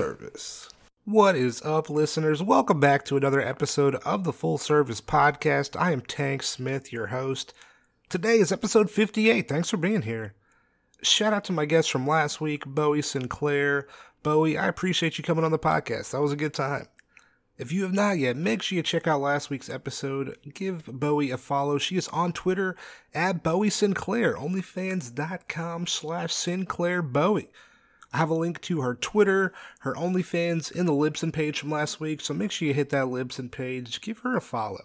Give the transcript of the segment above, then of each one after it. service. What is up, listeners? Welcome back to another episode of the Full Service Podcast. I am Tank Smith, your host. Today is episode 58. Thanks for being here. Shout out to my guest from last week, Bowie Sinclair. Bowie, I appreciate you coming on the podcast. That was a good time. If you have not yet, make sure you check out last week's episode. Give Bowie a follow. She is on Twitter at Bowie Sinclair, OnlyFans.com/SinclairBowie. I have a link to her Twitter, her OnlyFans, in the Libsyn page from last week, so make sure you hit that Libsyn page. Give her a follow.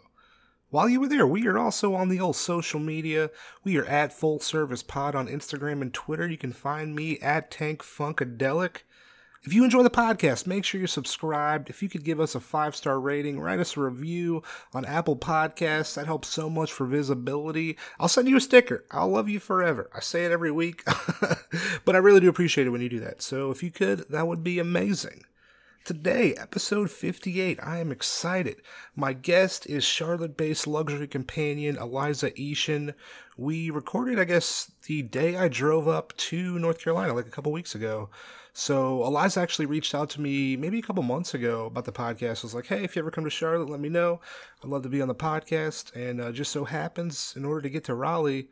While you were there, we are also on the old social media. We are at Full Service Pod on Instagram and Twitter. You can find me at Tank Funkadelic. If you enjoy the podcast, make sure you're subscribed. If you could give us a 5-star rating, write us a review on Apple Podcasts. That helps so much for visibility. I'll send you a sticker. I'll love you forever. I say it every week, but I really do appreciate it when you do that. So if you could, that would be amazing. Today, episode 58, I am excited. My guest is Charlotte-based luxury companion Eliza Eishen. We recorded, I guess, the day I drove up to North Carolina, like a couple weeks ago. So Eliza actually reached out to me maybe a couple months ago about the podcast. I was like, hey, if you ever come to Charlotte, let me know. I'd love to be on the podcast. And just so happens, in order to get to Raleigh,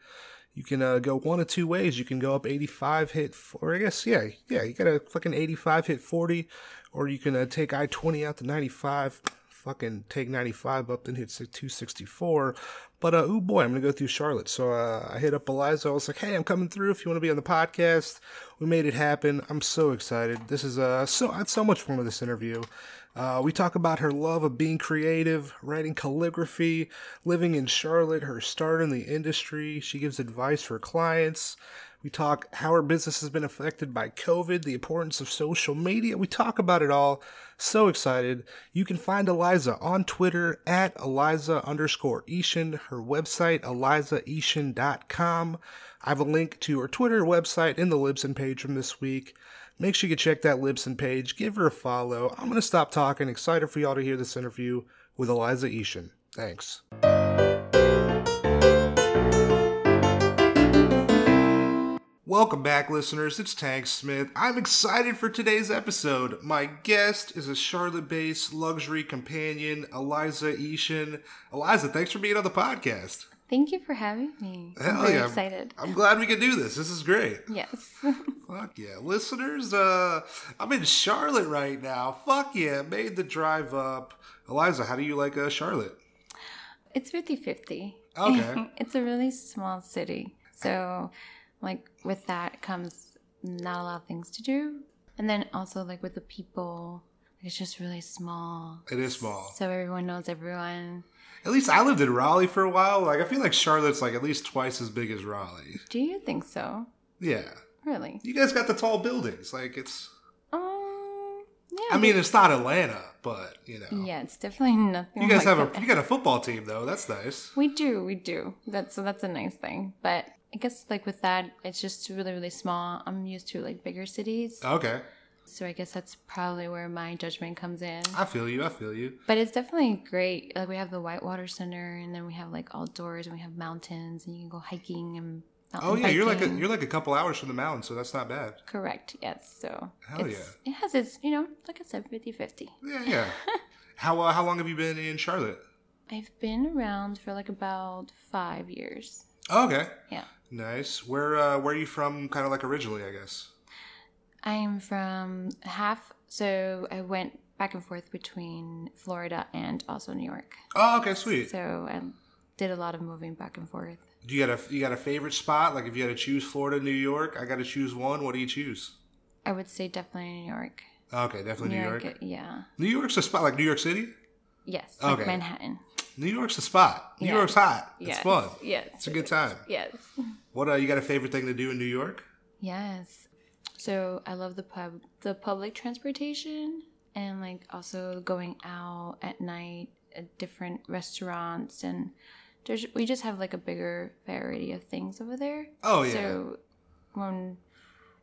you can go one of two ways. You can go up 85, hit 40, I guess, yeah, you got to fucking 85, hit 40, or you can take I-20 out to 95, fucking take 95 up, then hit 264, but, oh boy, I'm going to go through Charlotte, so I hit up Eliza. I was like, hey, I'm coming through if you want to be on the podcast. We made it happen. I'm so excited. This is, so I had so much fun with this interview. We talk about her love of being creative, writing calligraphy, living in Charlotte, her start in the industry. She gives advice for clients. We talk how her business has been affected by COVID, the importance of social media. We talk about it all. So excited. You can find Eliza on Twitter at Eliza_Eishen. Her website, ElizaEishen.com. I have a link to her Twitter website in the Libsyn page from this week. Make sure you check that Libsyn page. Give her a follow. I'm going to stop talking. Excited for y'all to hear this interview with Eliza Eishen. Thanks. Welcome back, listeners. It's Tank Smith. I'm excited for today's episode. My guest is a Charlotte-based luxury companion, Eliza Eishen. Eliza, thanks for being on the podcast. Thank you for having me. I'm excited. I'm glad we could do this. This is great. Yes. Fuck yeah. Listeners, I'm in Charlotte right now. Fuck yeah. Made the drive up. Eliza, how do you like Charlotte? It's 50-50. Okay. It's a really small city. So, like, with that comes not a lot of things to do. And then also, like, with the people, it's just really small. It is small. So everyone knows everyone. At least I lived in Raleigh for a while. Like, I feel like Charlotte's, like, at least twice as big as Raleigh. Do you think so? Yeah. Really? You guys got the tall buildings. Like, it's... yeah. I mean, it's not Atlanta, but, you know. Yeah, it's definitely nothing. You guys like have a... You got a football team, though. That's nice. We do. That's a nice thing. But I guess, like, with that, it's just really, really small. I'm used to, like, bigger cities. Okay. So I guess that's probably where my judgment comes in. I feel you. But it's definitely great. Like, we have the Whitewater Center, and then we have, like, outdoors, and we have mountains, and you can go hiking and mountain biking. You're like a couple hours from the mountain, so that's not bad. Correct. Yes. So it has its, you know, like I said, 50-50. Yeah. How long have you been in Charlotte? I've been around for like about 5 years. Oh, okay. Yeah. Nice. Where are you from? Kind of like originally, I guess. I'm from half, so I went back and forth between Florida and also New York. Oh, okay, sweet. So I did a lot of moving back and forth. Do you got a favorite spot? Like, if you had to choose Florida, New York, I got to choose one. What do you choose? I would say definitely New York. Okay, definitely New York. Yeah. New York's a spot, like New York City? Yes, like okay. Manhattan. New York's a spot. New York's hot. Yes. It's fun. Yes. It's a good time. Yes. What, you got a favorite thing to do in New York? Yes. So I love the public transportation, and like also going out at night at different restaurants, and we just have like a bigger variety of things over there. Oh yeah. So when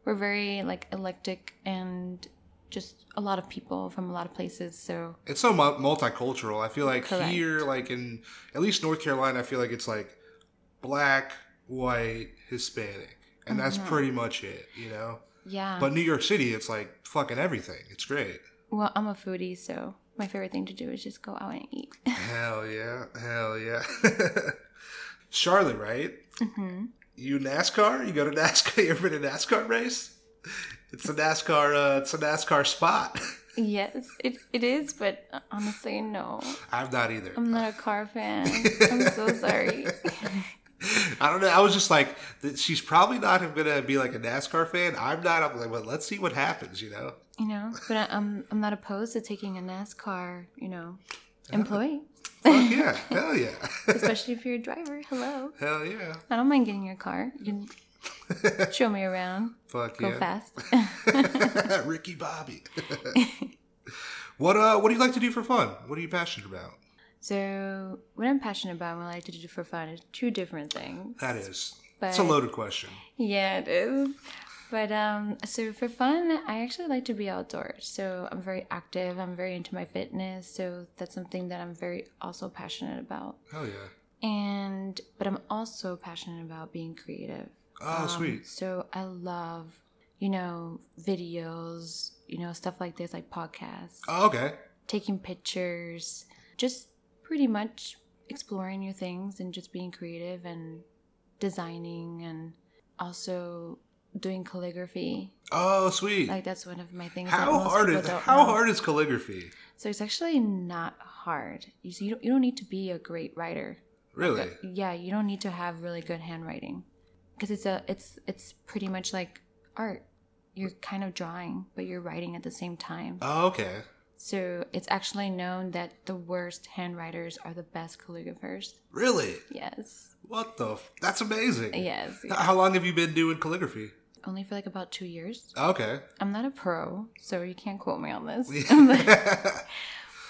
we're very like eclectic and just a lot of people from a lot of places. So it's so multicultural. I feel like correct. Here, like in at least North Carolina, I feel like it's like black, white, Hispanic, and that's pretty much it. You know. Yeah. But New York City, it's like fucking everything. It's great. Well, I'm a foodie, so my favorite thing to do is just go out and eat. Hell yeah. Hell yeah. Charlotte, right? Mm-hmm. You NASCAR? You go to NASCAR? You ever been to a NASCAR race? It's a NASCAR spot. Yes, it is, but honestly, no. I'm not either. I'm not a car fan. I'm so sorry. I don't know. I was just like, she's probably not going to be like a NASCAR fan. I'm not. I'm like, well, let's see what happens, you know? You know, but I'm not opposed to taking a NASCAR, you know, employee. Fuck yeah. Hell yeah. Especially if you're a driver. Hello. Hell yeah. I don't mind getting your car. You can show me around. Fuck yeah. Go fast. Ricky Bobby. What do you like to do for fun? What are you passionate about? So, what I'm passionate about and what I like to do for fun is two different things. That is. It's a loaded question. Yeah, it is. But, so for fun, I actually like to be outdoors. So, I'm very active. I'm very into my fitness. So, that's something that I'm very also passionate about. Oh, yeah. But I'm also passionate about being creative. Oh, sweet. So, I love, you know, videos, you know, stuff like this, like podcasts. Oh, okay. Taking pictures. Just pretty much exploring new things and just being creative and designing and also doing calligraphy. Oh, sweet. Like, that's one of my things. How hard is calligraphy? So it's actually not hard. You don't need to be a great writer. Really? Like you don't need to have really good handwriting because it's pretty much like art. You're kind of drawing, but you're writing at the same time. Oh, okay. So it's actually known that the worst handwriters are the best calligraphers. Really? Yes. What the? That's amazing. Yes. How long have you been doing calligraphy? Only for like about 2 years. Okay. I'm not a pro, so you can't quote me on this.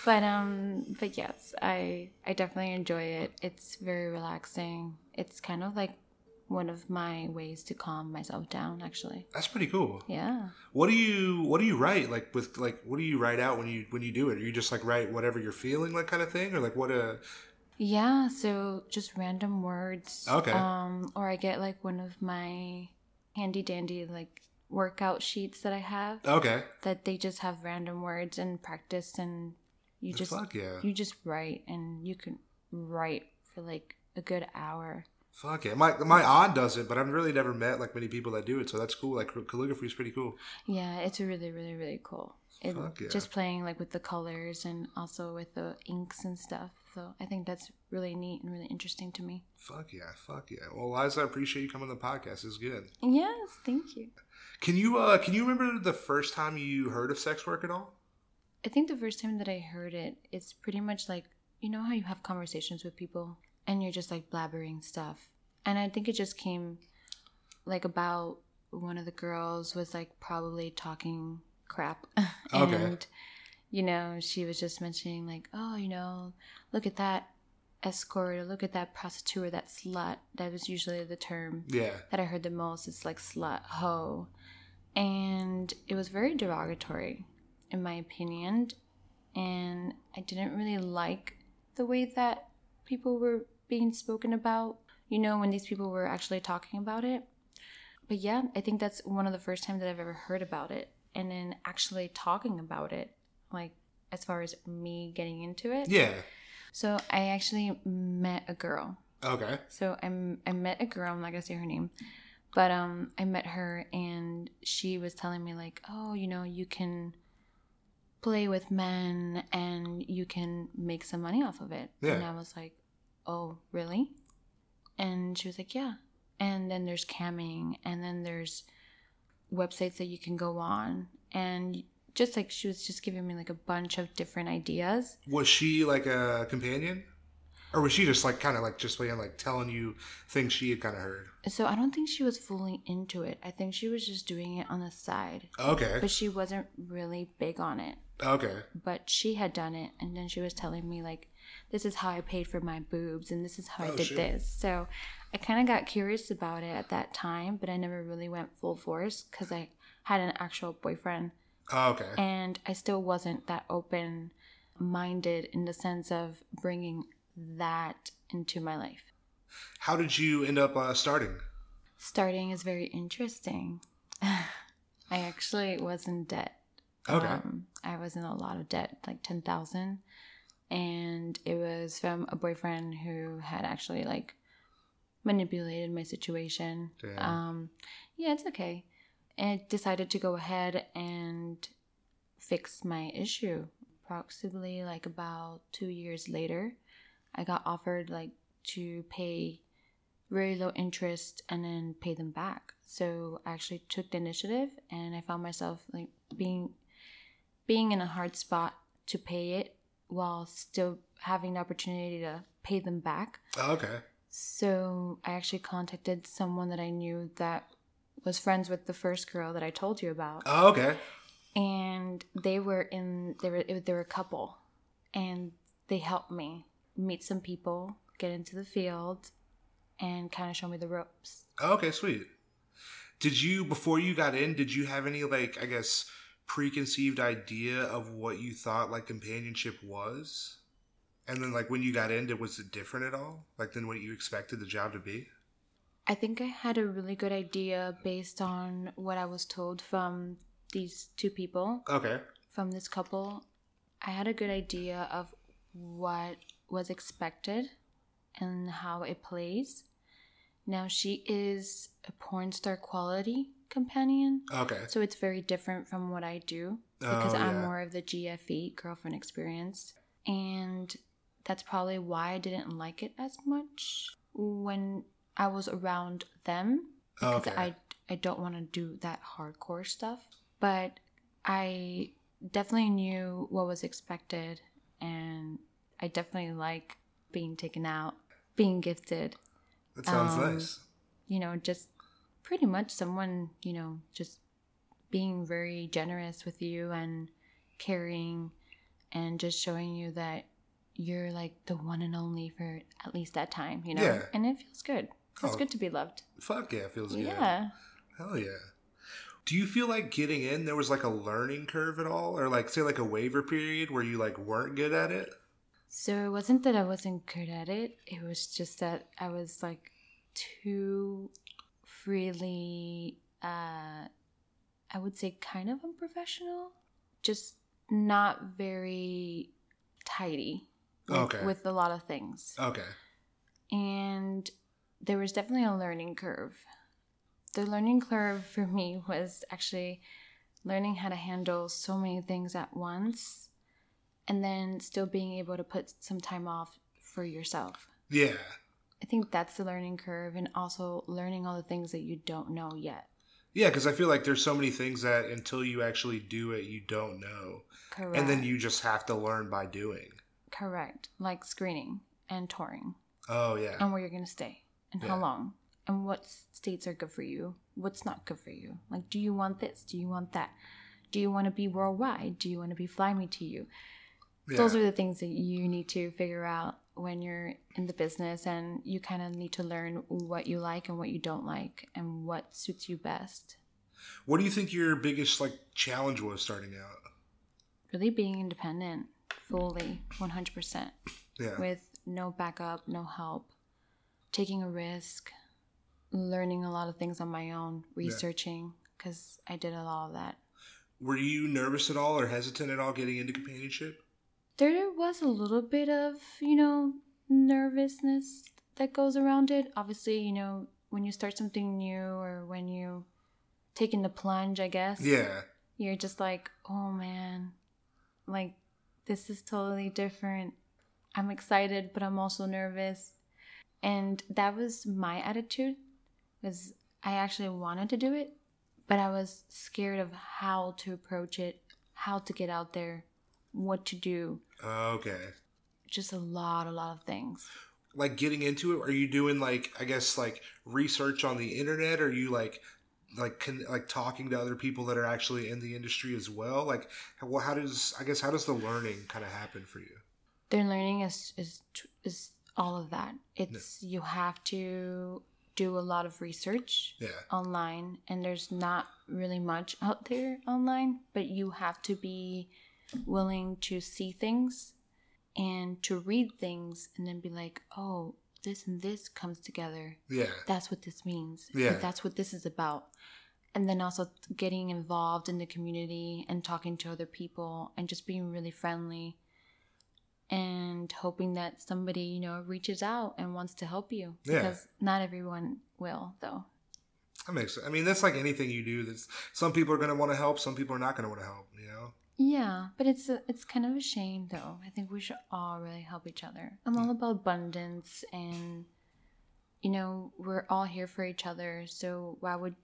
But yes, I definitely enjoy it. It's very relaxing. It's kind of like one of my ways to calm myself down, actually. That's pretty cool. Yeah. What do you write? Like what do you write out when you do it? Are you just like write whatever you're feeling, like kind of thing, or like what a? Yeah. So just random words. Okay. Or I get like one of my handy dandy like workout sheets that I have. Okay. That they just have random words and practice, and you just write, and you can write for like a good hour. Fuck it. My aunt does it, but I've really never met like many people that do it, so that's cool. Like calligraphy is pretty cool. Yeah, it's really, really, really cool. Fuck yeah. Just playing like with the colors and also with the inks and stuff. So I think that's really neat and really interesting to me. Fuck yeah, fuck yeah. Well, Eliza, I appreciate you coming on the podcast. It's good. Yes, thank you. Can you remember the first time you heard of sex work at all? I think the first time that I heard it, it's pretty much like, you know how you have conversations with people? And you're just like blabbering stuff. And I think it just came like about one of the girls was like probably talking crap. And, okay. You know, she was just mentioning like, oh, you know, look at that escort or look at that prostitute or that slut. That was usually the term that I heard the most. It's like slut, hoe. And it was very derogatory in my opinion. And I didn't really like the way that people were being spoken about, you know, when these people were actually talking about it. But yeah, I think that's one of the first times that I've ever heard about it. And then actually talking about it, like as far as me getting into it. Yeah. So I actually met a girl. Okay. So I met a girl, I'm not going to say her name, but I met her and she was telling me like, oh, you know, you can play with men and you can make some money off of it. Yeah. And I was like, oh, really? And she was like, yeah. And then there's camming and then there's websites that you can go on. And just like she was just giving me like a bunch of different ideas. Was she like a companion? Or was she just like kind of like just like telling you things she had kind of heard? So I don't think she was fully into it. I think she was just doing it on the side. Okay. But she wasn't really big on it. Okay. But she had done it, and then she was telling me like, this is how I paid for my boobs, and this is how I did this. So I kind of got curious about it at that time, but I never really went full force because I had an actual boyfriend. Oh, okay. And I still wasn't that open-minded in the sense of bringing that into my life. How did you end up starting? Starting is very interesting. I actually was in debt. Okay. I was in a lot of debt, like $10,000. And it was from a boyfriend who had actually like manipulated my situation. Damn. Yeah, it's okay. And I decided to go ahead and fix my issue. Approximately like about 2 years later, I got offered like to pay very low interest and then pay them back. So I actually took the initiative, and I found myself like being in a hard spot to pay it while still having the opportunity to pay them back. Oh, okay. So I actually contacted someone that I knew that was friends with the first girl that I told you about. Oh, okay. And they were a couple, and they helped me meet some people, get into the field, and kind of show me the ropes. Oh, okay, sweet. Did you, before you got in, did you have any, like, I guess, preconceived idea of what you thought, like, companionship was? And then, like, when you got in, was it different at all? Like, than what you expected the job to be? I think I had a really good idea based on what I was told from these two people. Okay. From this couple. I had a good idea of what was expected and how it plays. Now, she is a porn star quality companion. Okay. So it's very different from what I do, because I'm more of the GFE, girlfriend experience. And that's probably why I didn't like it as much when I was around them. Because I don't want to do that hardcore stuff. But I definitely knew what was expected, and I definitely like being taken out, being gifted. That sounds nice. You know, just pretty much someone, you know, just being very generous with you and caring and just showing you that you're like the one and only for at least that time, you know? Yeah. And it feels good. It's good to be loved. Fuck yeah, it feels good. Yeah. Hell yeah. Do you feel like getting in, there was like a learning curve at all? Or like, say like a waiver period where you like weren't good at it? So it wasn't that I wasn't good at it. It was just that I was like too freely, I would say kind of unprofessional. Just not very tidy with a lot of things. Okay. And there was definitely a learning curve. The learning curve for me was actually learning how to handle so many things at once. And then still being able to put some time off for yourself. Yeah. I think that's the learning curve, and also learning all the things that you don't know yet. Yeah, because I feel like there's so many things that until you actually do it, you don't know. Correct. And then you just have to learn by doing. Correct. Like screening and touring. Oh, yeah. And where you're going to stay and how long and what states are good for you, what's not good for you. Like, do you want this? Do you want that? Do you want to be worldwide? Do you want to be fly me to you? Yeah. Those are the things that you need to figure out when you're in the business, and you kind of need to learn what you like and what you don't like and what suits you best. What do you think your biggest like challenge was starting out? Really being independent, fully, 100%. Yeah. With no backup, no help, taking a risk, learning a lot of things on my own, researching, because I did a lot of that. Were you nervous at all or hesitant at all getting into companionship? There was a little bit of, you know, nervousness that goes around it. Obviously, you know, when you start something new or when you take in the plunge, I guess. Yeah. You're just like, oh, man, like, this is totally different. I'm excited, but I'm also nervous. And that was my attitude, was I actually wanted to do it, but I was scared of how to approach it, how to get out there, what to do. Okay. Just a lot of things. Like getting into it, are you doing like, I guess like research on the internet? Or are you like talking to other people that are actually in the industry as well? Like how does the learning kind of happen for you? The learning is all of that. It's you have to do a lot of research online, and there's not really much out there online, but you have to be willing to see things and to read things and then be like, oh, this and this comes together. Yeah. That's what this means. Yeah. That's what this is about. And then also getting involved in the community and talking to other people and just being really friendly and hoping that somebody, you know, reaches out and wants to help you. Yeah. Because not everyone will, though. That makes sense. I mean, that's like anything you do. That's, some people are going to want to help. Some people are not going to want to help, you know? Yeah, but it's kind of a shame, though. I think we should all really help each other. I'm all about abundance and, you know, we're all here for each other. So why would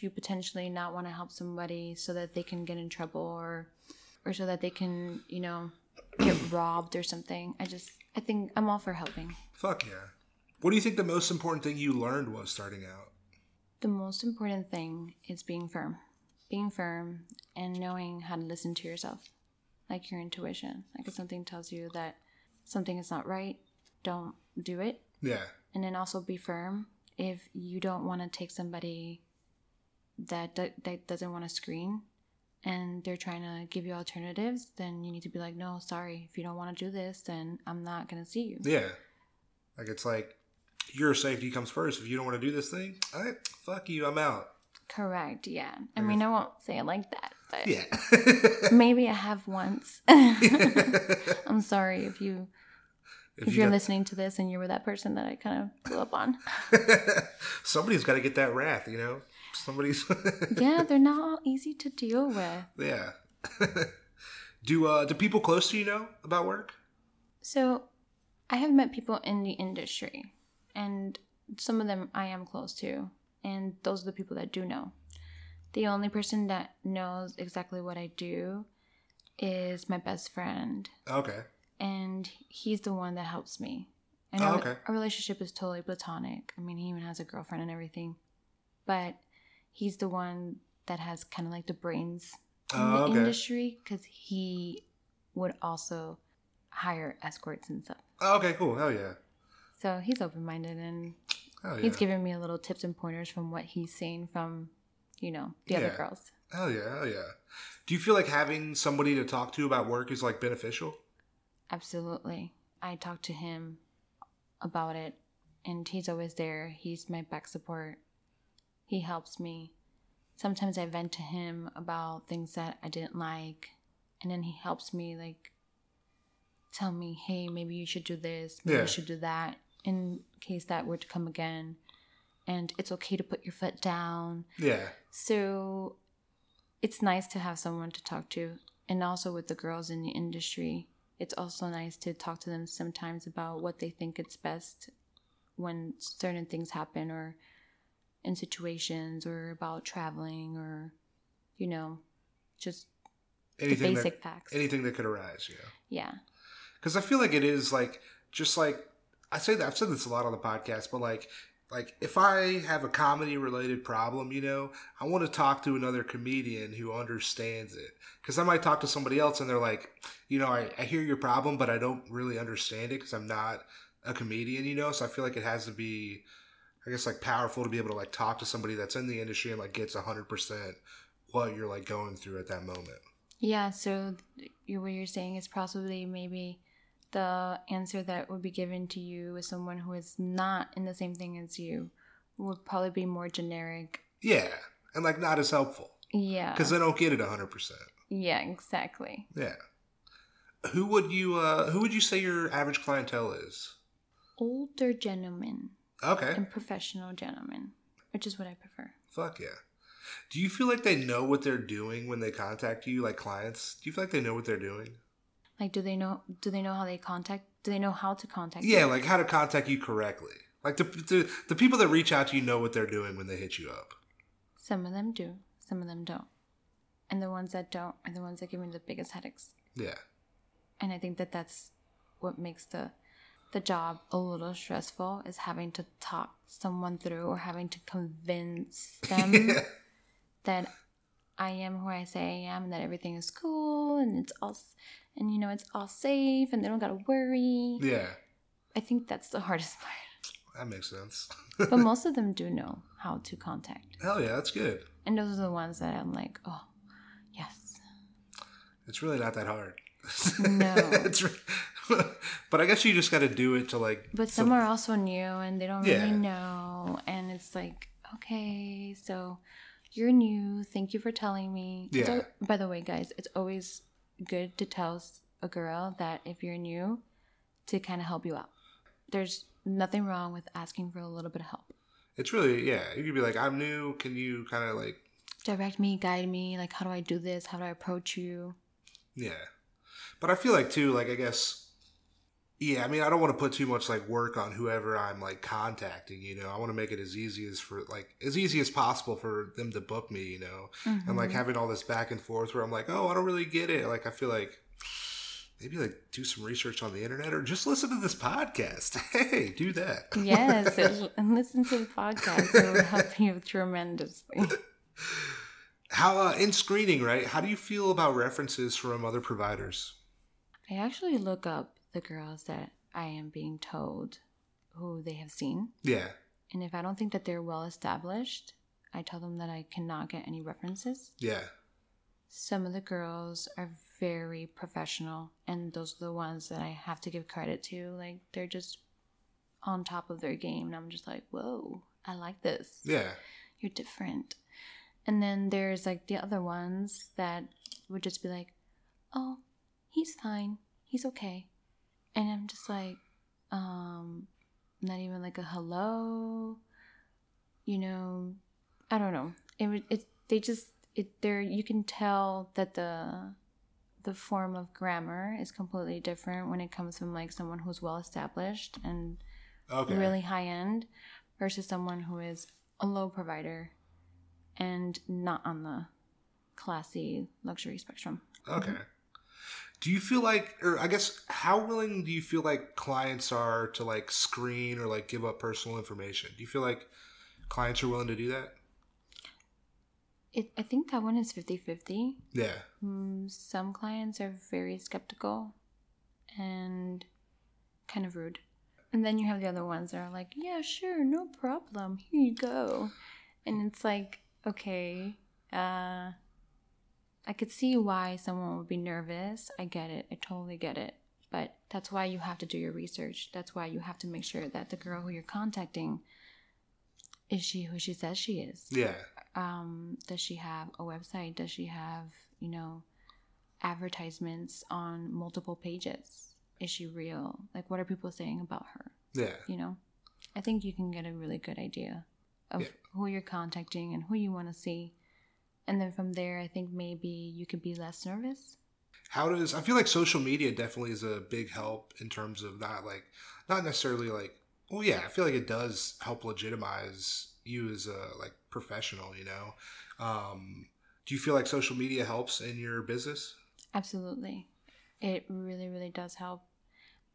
you potentially not want to help somebody so that they can get in trouble or so that they can, you know, get robbed or something? I think I'm all for helping. Fuck yeah. What do you think the most important thing you learned was starting out? The most important thing is being firm. Being firm and knowing how to listen to yourself, like your intuition. Like if something tells you that something is not right, don't do it. Yeah. And then also be firm if you don't want to take somebody that doesn't want to screen and they're trying to give you alternatives, then you need to be like, no, sorry. If you don't want to do this, then I'm not going to see you. Yeah. Like it's like your safety comes first. If you don't want to do this thing, all right, fuck you, I'm out. Correct, yeah. I mean, I won't say it like that, but yeah. Maybe I have once. I'm sorry if you're listening to this and you were that person that I kind of blew up on. Somebody's got to get that wrath, you know? Somebody's... Yeah, they're not all easy to deal with. Yeah. Do people close to you know about work? So, I have met people in the industry, and some of them I am close to. And those are the people that do know. The only person that knows exactly what I do is my best friend. Okay. And he's the one that helps me. And our relationship is totally platonic. I mean, he even has a girlfriend and everything. But he's the one that has kind of like the brains in the industry. Because he would also hire escorts and stuff. Oh, okay, cool. Hell yeah. So he's open-minded and... Oh, yeah. He's giving me little tips and pointers from what he's seen from, you know, the other girls. Oh yeah, oh yeah. Do you feel like having somebody to talk to about work is like beneficial? Absolutely. I talk to him about it and he's always there. He's my back support. He helps me. Sometimes I vent to him about things that I didn't like and then he helps me like tell me, hey, maybe you should do this, maybe you should do that. In case that were to come again, and it's okay to put your foot down. Yeah. So it's nice to have someone to talk to. And also with the girls in the industry, it's also nice to talk to them sometimes about what they think it's best when certain things happen or in situations or about traveling or, you know, just anything, the basic facts. Anything that could arise, you know? Yeah. Because I feel like it is like, just like, I say that I've said this a lot on the podcast, but like if I have a comedy related problem, you know, I want to talk to another comedian who understands it because I might talk to somebody else and they're like, you know, I hear your problem, but I don't really understand it because I'm not a comedian, you know. So I feel like it has to be, I guess, like powerful to be able to like talk to somebody that's in the industry and like gets 100% what you're like going through at that moment. Yeah. So what you're saying is possibly maybe the answer that would be given to you as someone who is not in the same thing as you would probably be more generic. Yeah. And like not as helpful. Yeah. Because they don't get it 100%. Yeah, exactly. Yeah. Who would you say your average clientele is? Older gentlemen. Okay. And professional gentlemen, which is what I prefer. Fuck yeah. Do you feel like they know what they're doing when they contact you, like clients? Do you feel like they know what they're doing? Like, do they know how they contact? Do they know how to contact you? Yeah, like how to contact you correctly. Like the people that reach out to you know what they're doing when they hit you up. Some of them do. Some of them don't. And the ones that don't are the ones that give me the biggest headaches. Yeah. And I think that's what makes the job a little stressful is having to talk someone through or having to convince them that I am who I say I am and that everything is cool and it's all... And, you know, it's all safe and they don't got to worry. Yeah. I think that's the hardest part. That makes sense. But most of them do know how to contact. Hell yeah, that's good. And those are the ones that I'm like, oh, yes. It's really not that hard. No. But I guess you just got to do it to like... But some are also new and they don't really know. And it's like, okay, so you're new, thank you for telling me. Yeah. By the way, guys, it's always good to tell a girl that if you're new, to kind of help you out. There's nothing wrong with asking for a little bit of help. It's really, yeah. You could be like, I'm new. Can you kind of like... direct me, guide me. Like, how do I do this? How do I approach you? Yeah. But I feel like, too, like, I guess... yeah, I mean, I don't want to put too much, like, work on whoever I'm, like, contacting, you know. I want to make it as easy as possible for them to book me, you know. Mm-hmm. And, like, having all this back and forth where I'm like, oh, I don't really get it. Like, I feel like maybe, like, do some research on the internet or just listen to this podcast. Hey, do that. Yes, and listen to the podcast. It will help you tremendously. How, in screening, right, how do you feel about references from other providers? I actually look up the girls that I am being told who they have seen. Yeah. And if I don't think that they're well established, I tell them that I cannot get any references. Yeah. Some of the girls are very professional, and those are the ones that I have to give credit to. Like, they're just on top of their game, and I'm just like, whoa, I like this. Yeah. You're different. And then there's, like, the other ones that would just be like, oh, he's fine. He's okay. And I'm just like, not even like a hello, you know, I don't know. You can tell that the form of grammar is completely different when it comes from like someone who's well established and really high end versus someone who is a low provider and not on the classy luxury spectrum. Okay. Mm-hmm. Do you feel like, or I guess, how willing do you feel like clients are to like screen or like give up personal information? Do you feel like clients are willing to do that? I think that one is 50-50. Yeah. Some clients are very skeptical and kind of rude. And then you have the other ones that are like, yeah, sure, no problem. Here you go. And it's like, okay, I could see why someone would be nervous. I get it. I totally get it. But that's why you have to do your research. That's why you have to make sure that the girl who you're contacting, is she who she says she is? Yeah. Does she have a website? Does she have, you know, advertisements on multiple pages? Is she real? Like, what are people saying about her? Yeah. You know? I think you can get a really good idea of who you're contacting and who you want to see. And then from there, I think maybe you could be less nervous. I feel like social media definitely is a big help in terms of not necessarily like, well, yeah, I feel like it does help legitimize you as a like professional, you know? Do you feel like social media helps in your business? Absolutely. It really, really does help.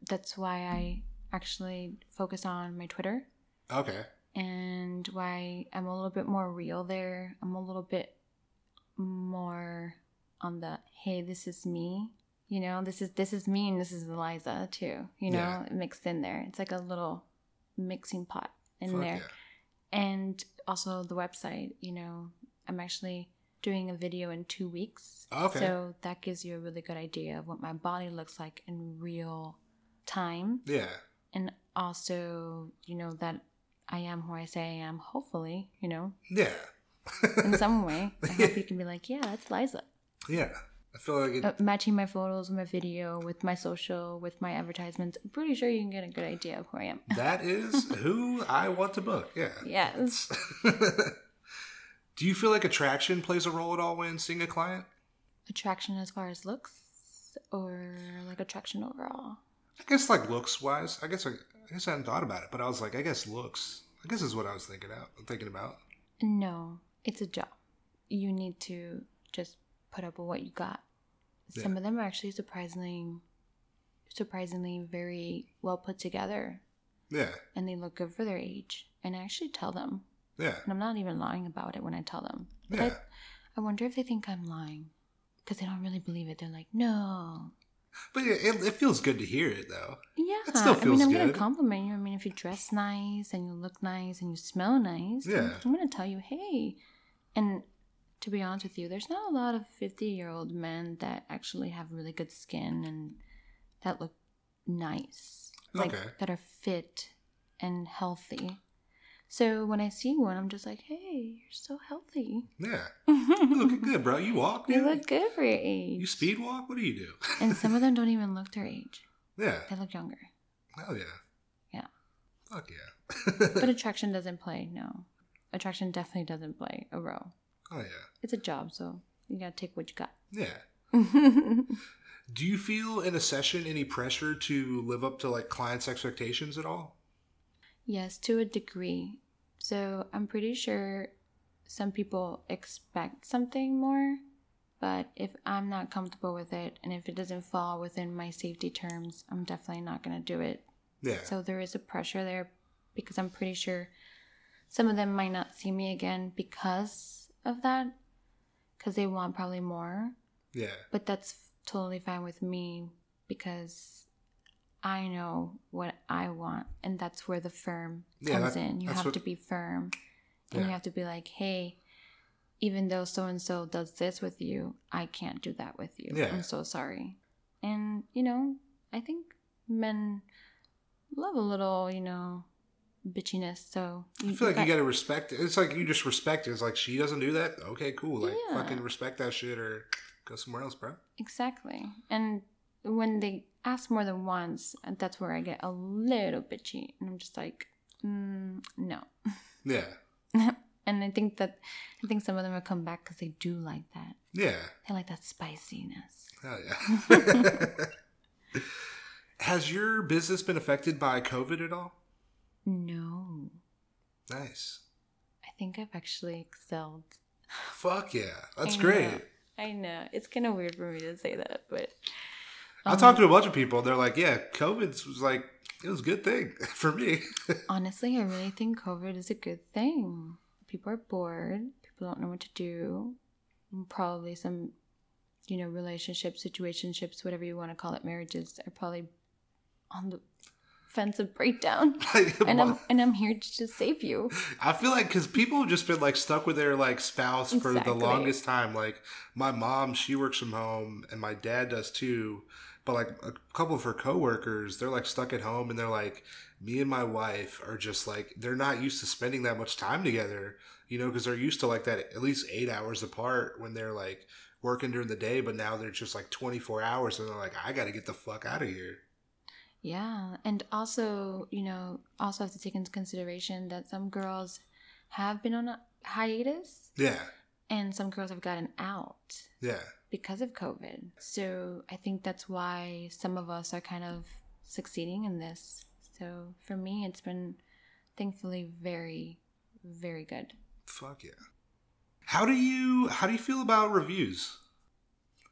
That's why I actually focus on my Twitter. Okay. And why I'm a little bit more real there. I'm a little bit more on the, hey, this is me, you know, this is me and this is Eliza too, you know, mixed in there. It's like a little mixing pot in there. Yeah. And also the website, you know, I'm actually doing a video in 2 weeks. Okay. So that gives you a really good idea of what my body looks like in real time. Yeah. And also, you know, that I am who I say I am, hopefully, you know. Yeah. In some way, I hope you can be like, yeah, that's Liza. Yeah, I feel like matching my photos, my video, with my social, with my advertisements. I'm pretty sure you can get a good idea of who I am. That is who I want to book. Yeah. Yes. Do you feel like attraction plays a role at all when seeing a client? Attraction as far as looks, or like attraction overall? I guess like looks wise. I guess I hadn't thought about it, but I was like, I guess looks. I guess is what I was thinking about. No. It's a job. You need to just put up with what you got. Yeah. Some of them are actually surprisingly very well put together. Yeah. And they look good for their age. And I actually tell them. Yeah. And I'm not even lying about it when I tell them. But yeah. I wonder if they think I'm lying because they don't really believe it. They're like, no. But it feels good to hear it, though. Yeah. It still feels I'm going to compliment you. I mean, if you dress nice and you look nice and you smell nice, yeah. I'm going to tell you, hey... And to be honest with you, there's not a lot of 50-year-old men that actually have really good skin and that look nice. Like, that are fit and healthy. So when I see one, I'm just like, hey, you're so healthy. Yeah. You're looking good, bro. You walk, man. You look good for your age. You speed walk? What do you do? And some of them don't even look their age. Yeah. They look younger. Oh, yeah. Yeah. Fuck yeah. But attraction doesn't play, no. Attraction definitely doesn't play a role. Oh, yeah. It's a job, so you got to take what you got. Yeah. Do you feel in a session any pressure to live up to like clients' expectations at all? Yes, to a degree. So I'm pretty sure some people expect something more, but if I'm not comfortable with it and if it doesn't fall within my safety terms, I'm definitely not going to do it. Yeah. So there is a pressure there because I'm pretty sure some of them might not see me again because of that, because they want probably more. Yeah. But that's totally fine with me because I know what I want, and that's where the firm comes in. You have to be firm, and you have to be like, hey, even though so-and-so does this with you, I can't do that with you. Yeah. I'm so sorry. And, you know, I think men love a little, you know, bitchiness, so I feel like you gotta respect it. It's like you just respect it. It's like, she doesn't do that? Okay, cool. Like, fucking respect that shit or go somewhere else, bro. Exactly. And when they ask more than once, that's where I get a little bitchy. And I'm just like, no. Yeah. And I think some of them will come back because they do like that. Yeah. They like that spiciness. Hell yeah. Has your business been affected by COVID at all? No. Nice. I think I've actually excelled. Fuck yeah. That's great. I know. It's kind of weird for me to say that, but I talked to a bunch of people. They're like, yeah, COVID was like, it was a good thing for me. Honestly, I really think COVID is a good thing. People are bored. People don't know what to do. Probably some, you know, relationships, situationships, whatever you want to call it, marriages are probably on the fence of breakdown. and I'm here to just save you. I feel like because people have just been like stuck with their like spouse for the longest time. Like my mom, she works from home and my dad does too. But like a couple of her coworkers, they're like stuck at home and they're like, me and my wife are just like, they're not used to spending that much time together, you know, because they're used to like that at least 8 hours apart when they're like working during the day. But now they're just like 24 hours and they're like, I got to get the fuck out of here. Yeah, and also, you know, also have to take into consideration that some girls have been on a hiatus. Yeah. And some girls have gotten out. Yeah. Because of COVID. So I think that's why some of us are kind of succeeding in this. So for me, it's been thankfully very, very good. Fuck yeah. How do you feel about reviews?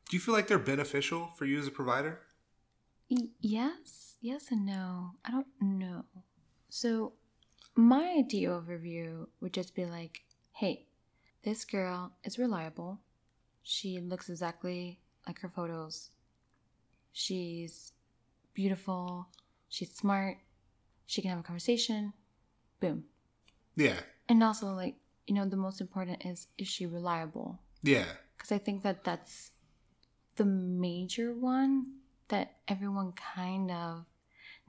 Do you feel like they're beneficial for you as a provider? Yes and no. I don't know. So my ideal review would just be like, hey, this girl is reliable. She looks exactly like her photos. She's beautiful. She's smart. She can have a conversation. Boom. Yeah. And also, like, you know, the most important is she reliable? Yeah. Because I think that that's the major one that everyone kind of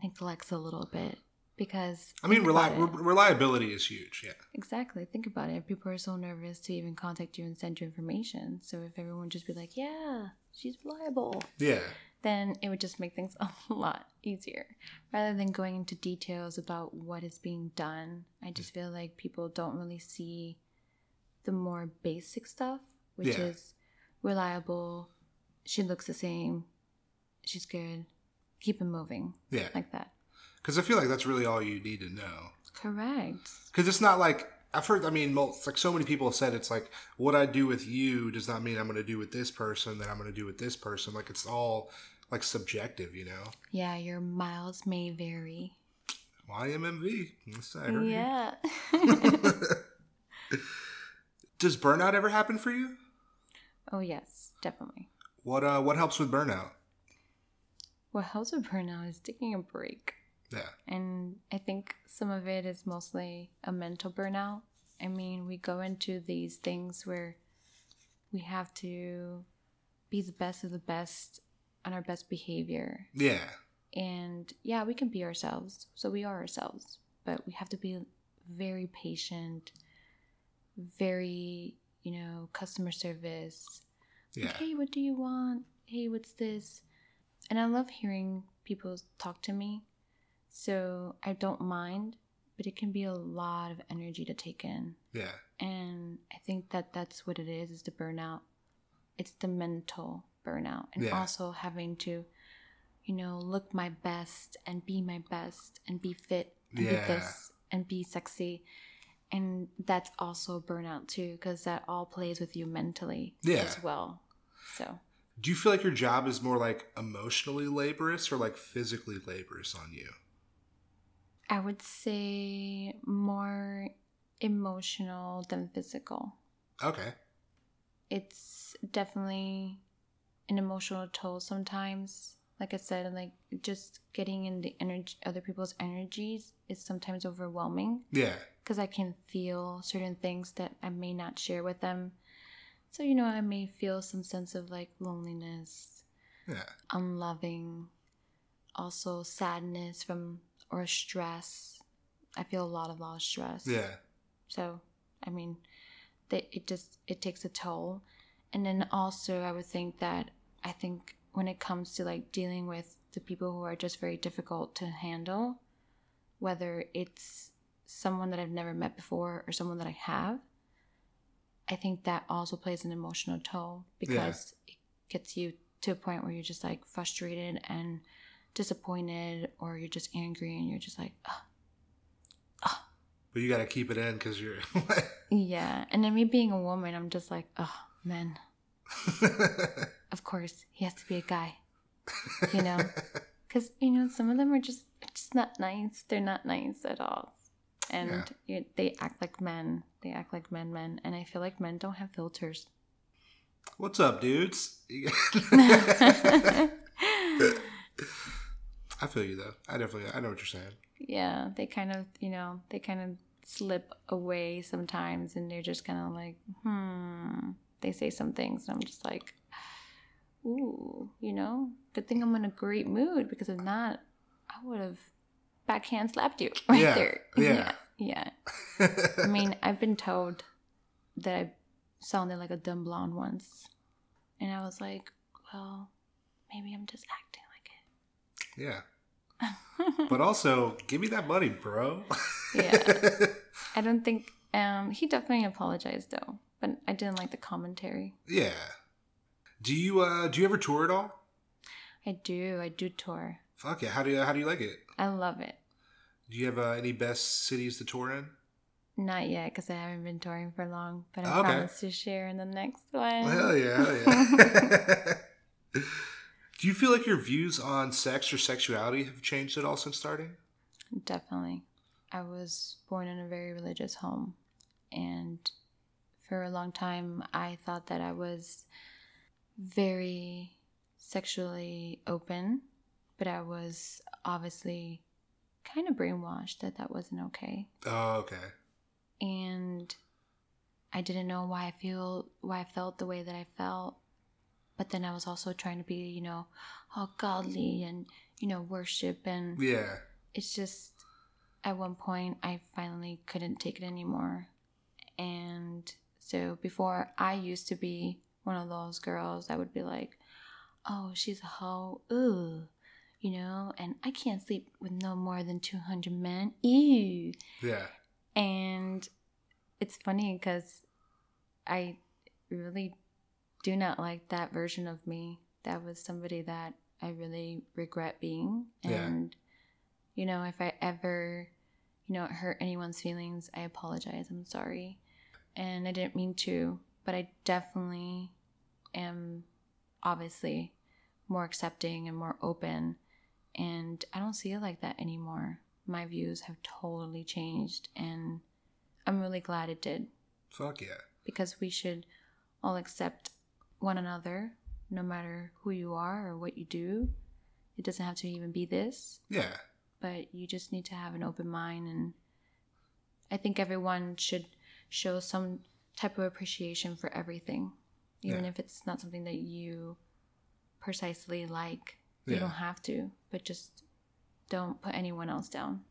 neglects a little bit because I mean, reliability is huge. Yeah, exactly. Think about it. People are so nervous to even contact you and send you information. So if everyone just be like, yeah, she's reliable. Yeah. Then it would just make things a lot easier rather than going into details about what is being done. I just feel like people don't really see the more basic stuff, which is reliable. She looks the same. She's good. Keep it moving. Yeah. Like that. Because I feel like that's really all you need to know. Correct. Because it's not like, I've heard, I mean, like so many people have said, it's like, what I do with you does not mean I'm going to do with this person, that I'm going to do with this person. Like, it's all, like, subjective, you know? Yeah, your miles may vary. YMMV. Yes, I heard you. Does burnout ever happen for you? Oh, yes. Definitely. What helps with burnout? What helps with burnout is taking a break. Yeah. And I think some of it is mostly a mental burnout. I mean, we go into these things where we have to be the best of the best on our best behavior. Yeah. And yeah, we can be ourselves. So we are ourselves. But we have to be very patient, very, customer service. Yeah. Like, hey, what do you want? Hey, what's this? And I love hearing people talk to me. So I don't mind, but it can be a lot of energy to take in. Yeah. And I think that's what it is the burnout. It's the mental burnout. And also having to, look my best and be my best and be fit and be this and be sexy. And that's also burnout too, because that all plays with you mentally as well. So. Do you feel like your job is more like emotionally laborious or like physically laborious on you? I would say more emotional than physical. Okay. It's definitely an emotional toll sometimes. Like I said, like just getting in the energy, other people's energies is sometimes overwhelming. Yeah. Because I can feel certain things that I may not share with them. So, I may feel some sense of like loneliness, unloving, also sadness or stress. I feel a lot of stress. Yeah. So, it takes a toll. And then also I think when it comes to like dealing with the people who are just very difficult to handle, whether it's someone that I've never met before or someone that I have, I think that also plays an emotional toll because it gets you to a point where you're just like frustrated and disappointed, or you're just angry and you're just like, oh. But you got to keep it in because you're... Yeah. And then me being a woman, I'm just like, oh, men. Of course, he has to be a guy, because, some of them are just not nice. They're not nice at all. And they act like men. They act like men. And I feel like men don't have filters. What's up, dudes? I feel you, though. I know what you're saying. Yeah, they kind of, slip away sometimes. And they're just kind of like, They say some things. And I'm just like, ooh, good thing I'm in a great mood. Because if not, I would have... backhand slapped you there. Yeah. I've been told that I sounded like a dumb blonde once. And I was like, well, maybe I'm just acting like it. Yeah. But also, give me that money, bro. Yeah. I don't think... he definitely apologized, though. But I didn't like the commentary. Yeah. Do you ever tour at all? I do tour. Fuck yeah. How do you like it? I love it. Do you have any best cities to tour in? Not yet, because I haven't been touring for long. But I promise to share in the next one. Well, hell yeah. Do you feel like your views on sex or sexuality have changed at all since starting? Definitely. I was born in a very religious home. And for a long time, I thought that I was very sexually open. But I was obviously kind of brainwashed that wasn't okay. Oh, okay. And I didn't know why I felt the way that I felt. But then I was also trying to be, all godly and, worship. And it's just at one point I finally couldn't take it anymore. And so before I used to be one of those girls that would be like, oh, she's a hoe. Ooh. And I can't sleep with no more than 200 men. Ew. Yeah. And it's funny because I really do not like that version of me. That was somebody that I really regret being. And, if I ever, hurt anyone's feelings, I apologize. I'm sorry. And I didn't mean to, but I definitely am obviously more accepting and more open. And I don't see it like that anymore. My views have totally changed, and I'm really glad it did. Fuck yeah. Because we should all accept one another, no matter who you are or what you do. It doesn't have to even be this. Yeah. But you just need to have an open mind, and I think everyone should show some type of appreciation for everything, even if it's not something that you precisely like. You don't have to, but just don't put anyone else down.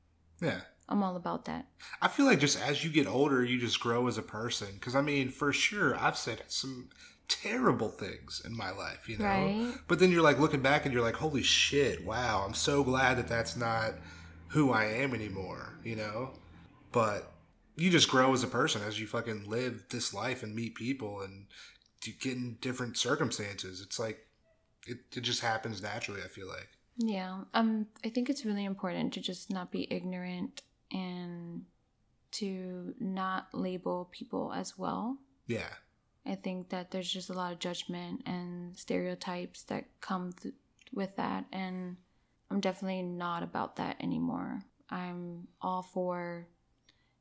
Yeah. I'm all about that. I feel like just as you get older, you just grow as a person. Because, I mean, for sure, I've said some terrible things in my life, you know? Right. But then you're, like, looking back and you're like, holy shit, wow, I'm so glad that that's not who I am anymore, you know? But you just grow as a person as you fucking live this life and meet people and you get in different circumstances. It's like, it just happens naturally, I feel like. Yeah. I think it's really important to just not be ignorant and to not label people as well. Yeah. I think that there's just a lot of judgment and stereotypes that come with that. And I'm definitely not about that anymore. I'm all for,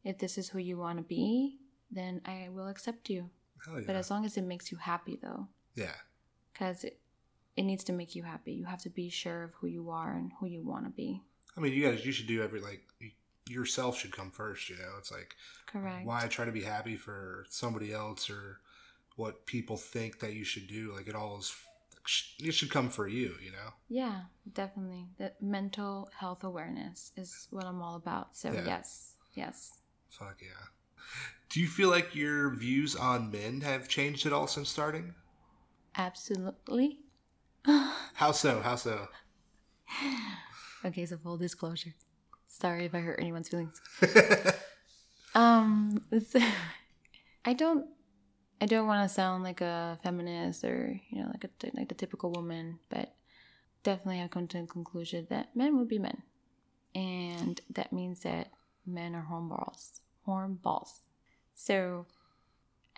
if this is who you want to be, then I will accept you. Hell yeah. But as long as it makes you happy, though. Yeah. Because it needs to make you happy. You have to be sure of who you are and who you want to be. I mean, you should do yourself should come first, you know? It's like, correct. Why try to be happy for somebody else or what people think that you should do? Like, it should come for you, you know? Yeah, definitely. That mental health awareness is what I'm all about. So, yeah. Yes. Fuck yeah. Do you feel like your views on men have changed at all since starting? Absolutely. How so? Okay, so full disclosure. Sorry if I hurt anyone's feelings. So I don't want to sound like a feminist or, you know, like the typical woman, but definitely I've come to the conclusion that men will be men, and that means that men are hornballs. So,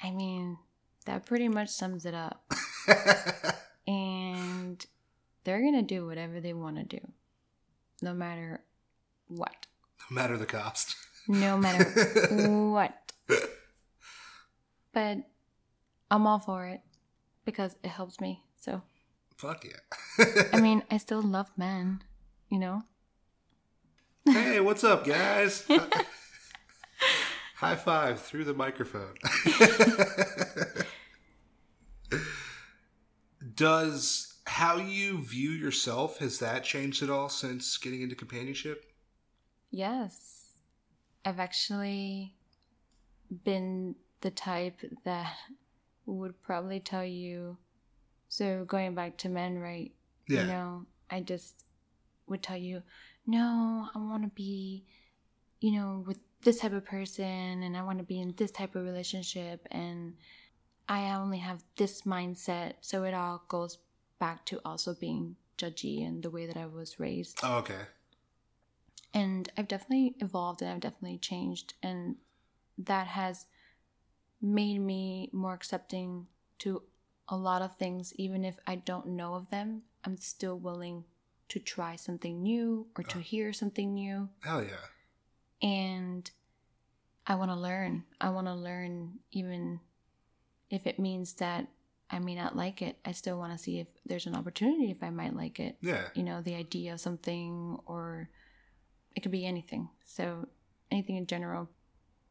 I mean, that pretty much sums it up. And they're going to do whatever they want to do. No matter what. No matter the cost. No matter what. But I'm all for it because it helps me. So. Fuck yeah. I mean, I still love men, you know? Hey, what's up, guys? High five through the microphone. Does how you view yourself, has that changed at all since getting into companionship? Yes. I've actually been the type that would probably tell you, so going back to men, right? Yeah. You know, I just would tell you, no, I want to be, you know, with this type of person, and I want to be in this type of relationship, and I only have this mindset. So it all goes back to also being judgy and the way that I was raised. Oh, okay. And I've definitely evolved and I've definitely changed, and that has made me more accepting to a lot of things. Even if I don't know of them, I'm still willing to try something new or to hear something new. Hell yeah. And I want to learn. I want to learn even if it means that I may not like it. I still want to see if there's an opportunity if I might like it. Yeah. You know, the idea of something, or it could be anything. So anything in general.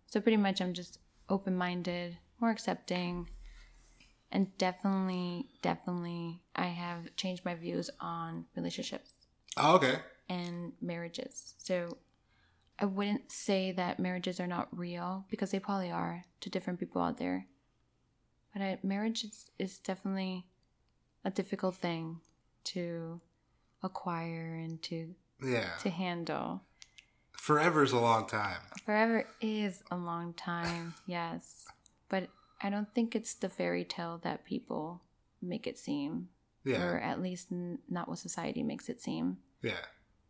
So pretty much I'm just open-minded, more accepting, and definitely I have changed my views on relationships. Oh, okay. And marriages. So I wouldn't say that marriages are not real, because they probably are to different people out there. But marriage is definitely a difficult thing to acquire and to handle. Forever is a long time. Forever is a long time, yes. But I don't think it's the fairy tale that people make it seem. Yeah. Or at least not what society makes it seem. Yeah.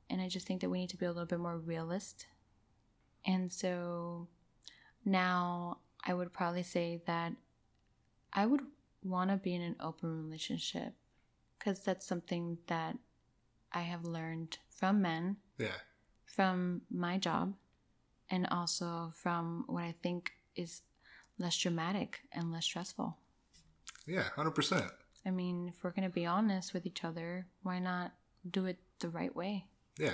And I just think that we need to be a little bit more realist. And so now I would probably say that I would want to be in an open relationship, because that's something that I have learned from men, yeah, from my job, and also from what I think is less dramatic and less stressful. Yeah, 100%. I mean, if we're going to be honest with each other, why not do it the right way? Yeah.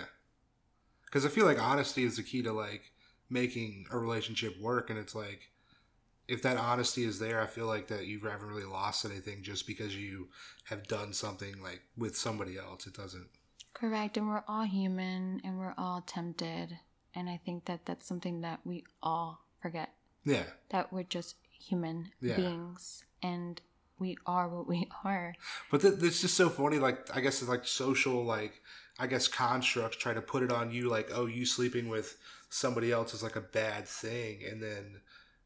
Because I feel like honesty is the key to, like, making a relationship work, and it's like, if that honesty is there, I feel like that you haven't really lost anything just because you have done something like with somebody else. It doesn't. Correct. And we're all human and we're all tempted. And I think that that's something that we all forget. Yeah. That we're just human beings and we are what we are. But it's just so funny. Like, I guess it's like social, like, I guess constructs try to put it on you. Like, oh, you sleeping with somebody else is like a bad thing. And then,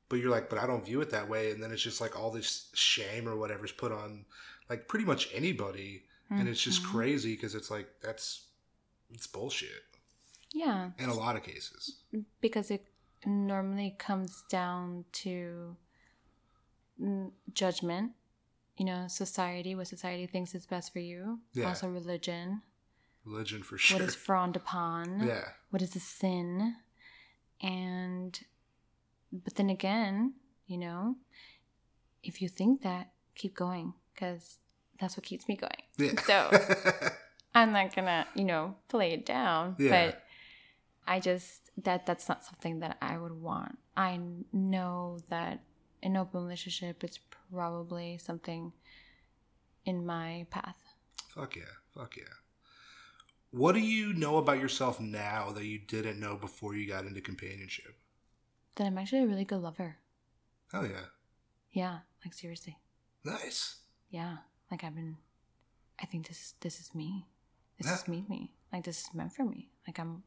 but you're like, but I don't view it that way. And then it's just like all this shame or whatever's put on like pretty much anybody. Mm-hmm. And it's just crazy because it's like, it's bullshit. Yeah. In a lot of cases. Because it normally comes down to judgment. You know, society, what society thinks is best for you. Yeah. Also religion. Religion for sure. What is frowned upon. Yeah. What is a sin. And, but then again, you know, if you think that, keep going. Because that's what keeps me going. Yeah. So, I'm not going to, you know, play it down. Yeah. But I just, that's not something that I would want. I know that an open relationship is probably something in my path. Fuck yeah. Fuck yeah. What do you know about yourself now that you didn't know before you got into companionship? That I'm actually a really good lover. Oh, yeah. Yeah. Like, seriously. Nice. Yeah. Like, I think this is me. This is me. Like, this is meant for me. Like, I'm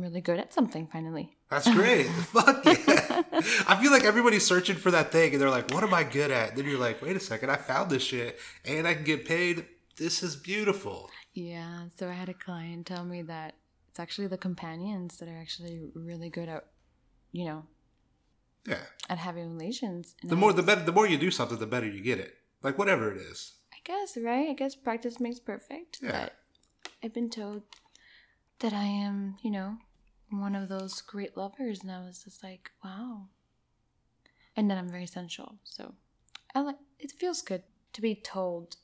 really good at something, finally. That's great. Fuck yeah. I feel like everybody's searching for that thing, and they're like, what am I good at? Then you're like, wait a second, I found this shit, and I can get paid. This is beautiful. Yeah. So I had a client tell me that it's actually the companions that are actually really good at, you know, at having relations. And the more you do something, the better you get it. Like, whatever it is. I guess, right? I guess practice makes perfect. Yeah. But I've been told that I am, you know, one of those great lovers. And I was just like, wow. And then I'm very sensual. So it feels good to be told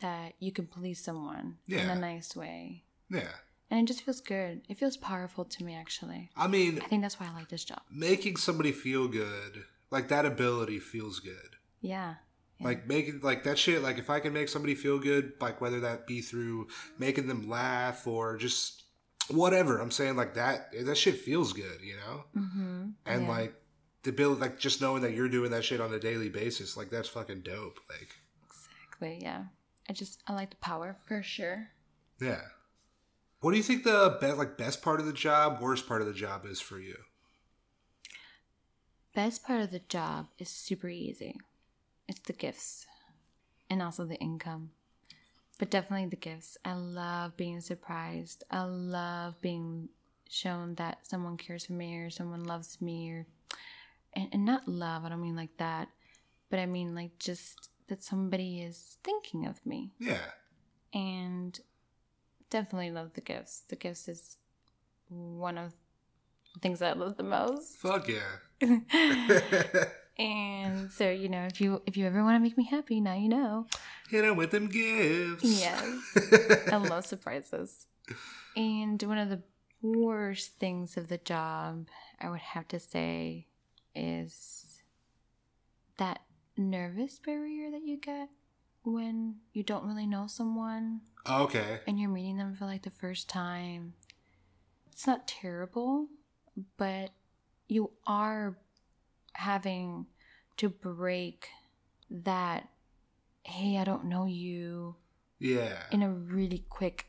that you can please someone in a nice way. Yeah. And it just feels good. It feels powerful to me, actually. I mean, I think that's why I like this job. Making somebody feel good, like that ability feels good. Yeah. Like, making, like, that shit, like, if I can make somebody feel good, like, whether that be through making them laugh or just whatever, I'm saying, like, that shit feels good, you know? Mm-hmm. And, like, the build, like, just knowing that you're doing that shit on a daily basis, like, that's fucking dope, like. Exactly, yeah. I like the power, for sure. Yeah. What do you think the, best part of the job, worst part of the job is for you? Best part of the job is super easy. It's the gifts and also the income, but definitely the gifts. I love being surprised. I love being shown that someone cares for me or someone loves me and not love. I don't mean like that, but I mean like just that somebody is thinking of me. Yeah. And definitely love the gifts. The gifts is one of the things that I love the most. Fuck yeah. And so, you know, if you ever want to make me happy, now you know. Hit her with them gifts. Yes. I love surprises. And one of the worst things of the job, I would have to say, is that nervous barrier that you get when you don't really know someone. Okay. And you're meeting them for, like, the first time. It's not terrible, but you are having to break that, hey, I don't know you, in a really quick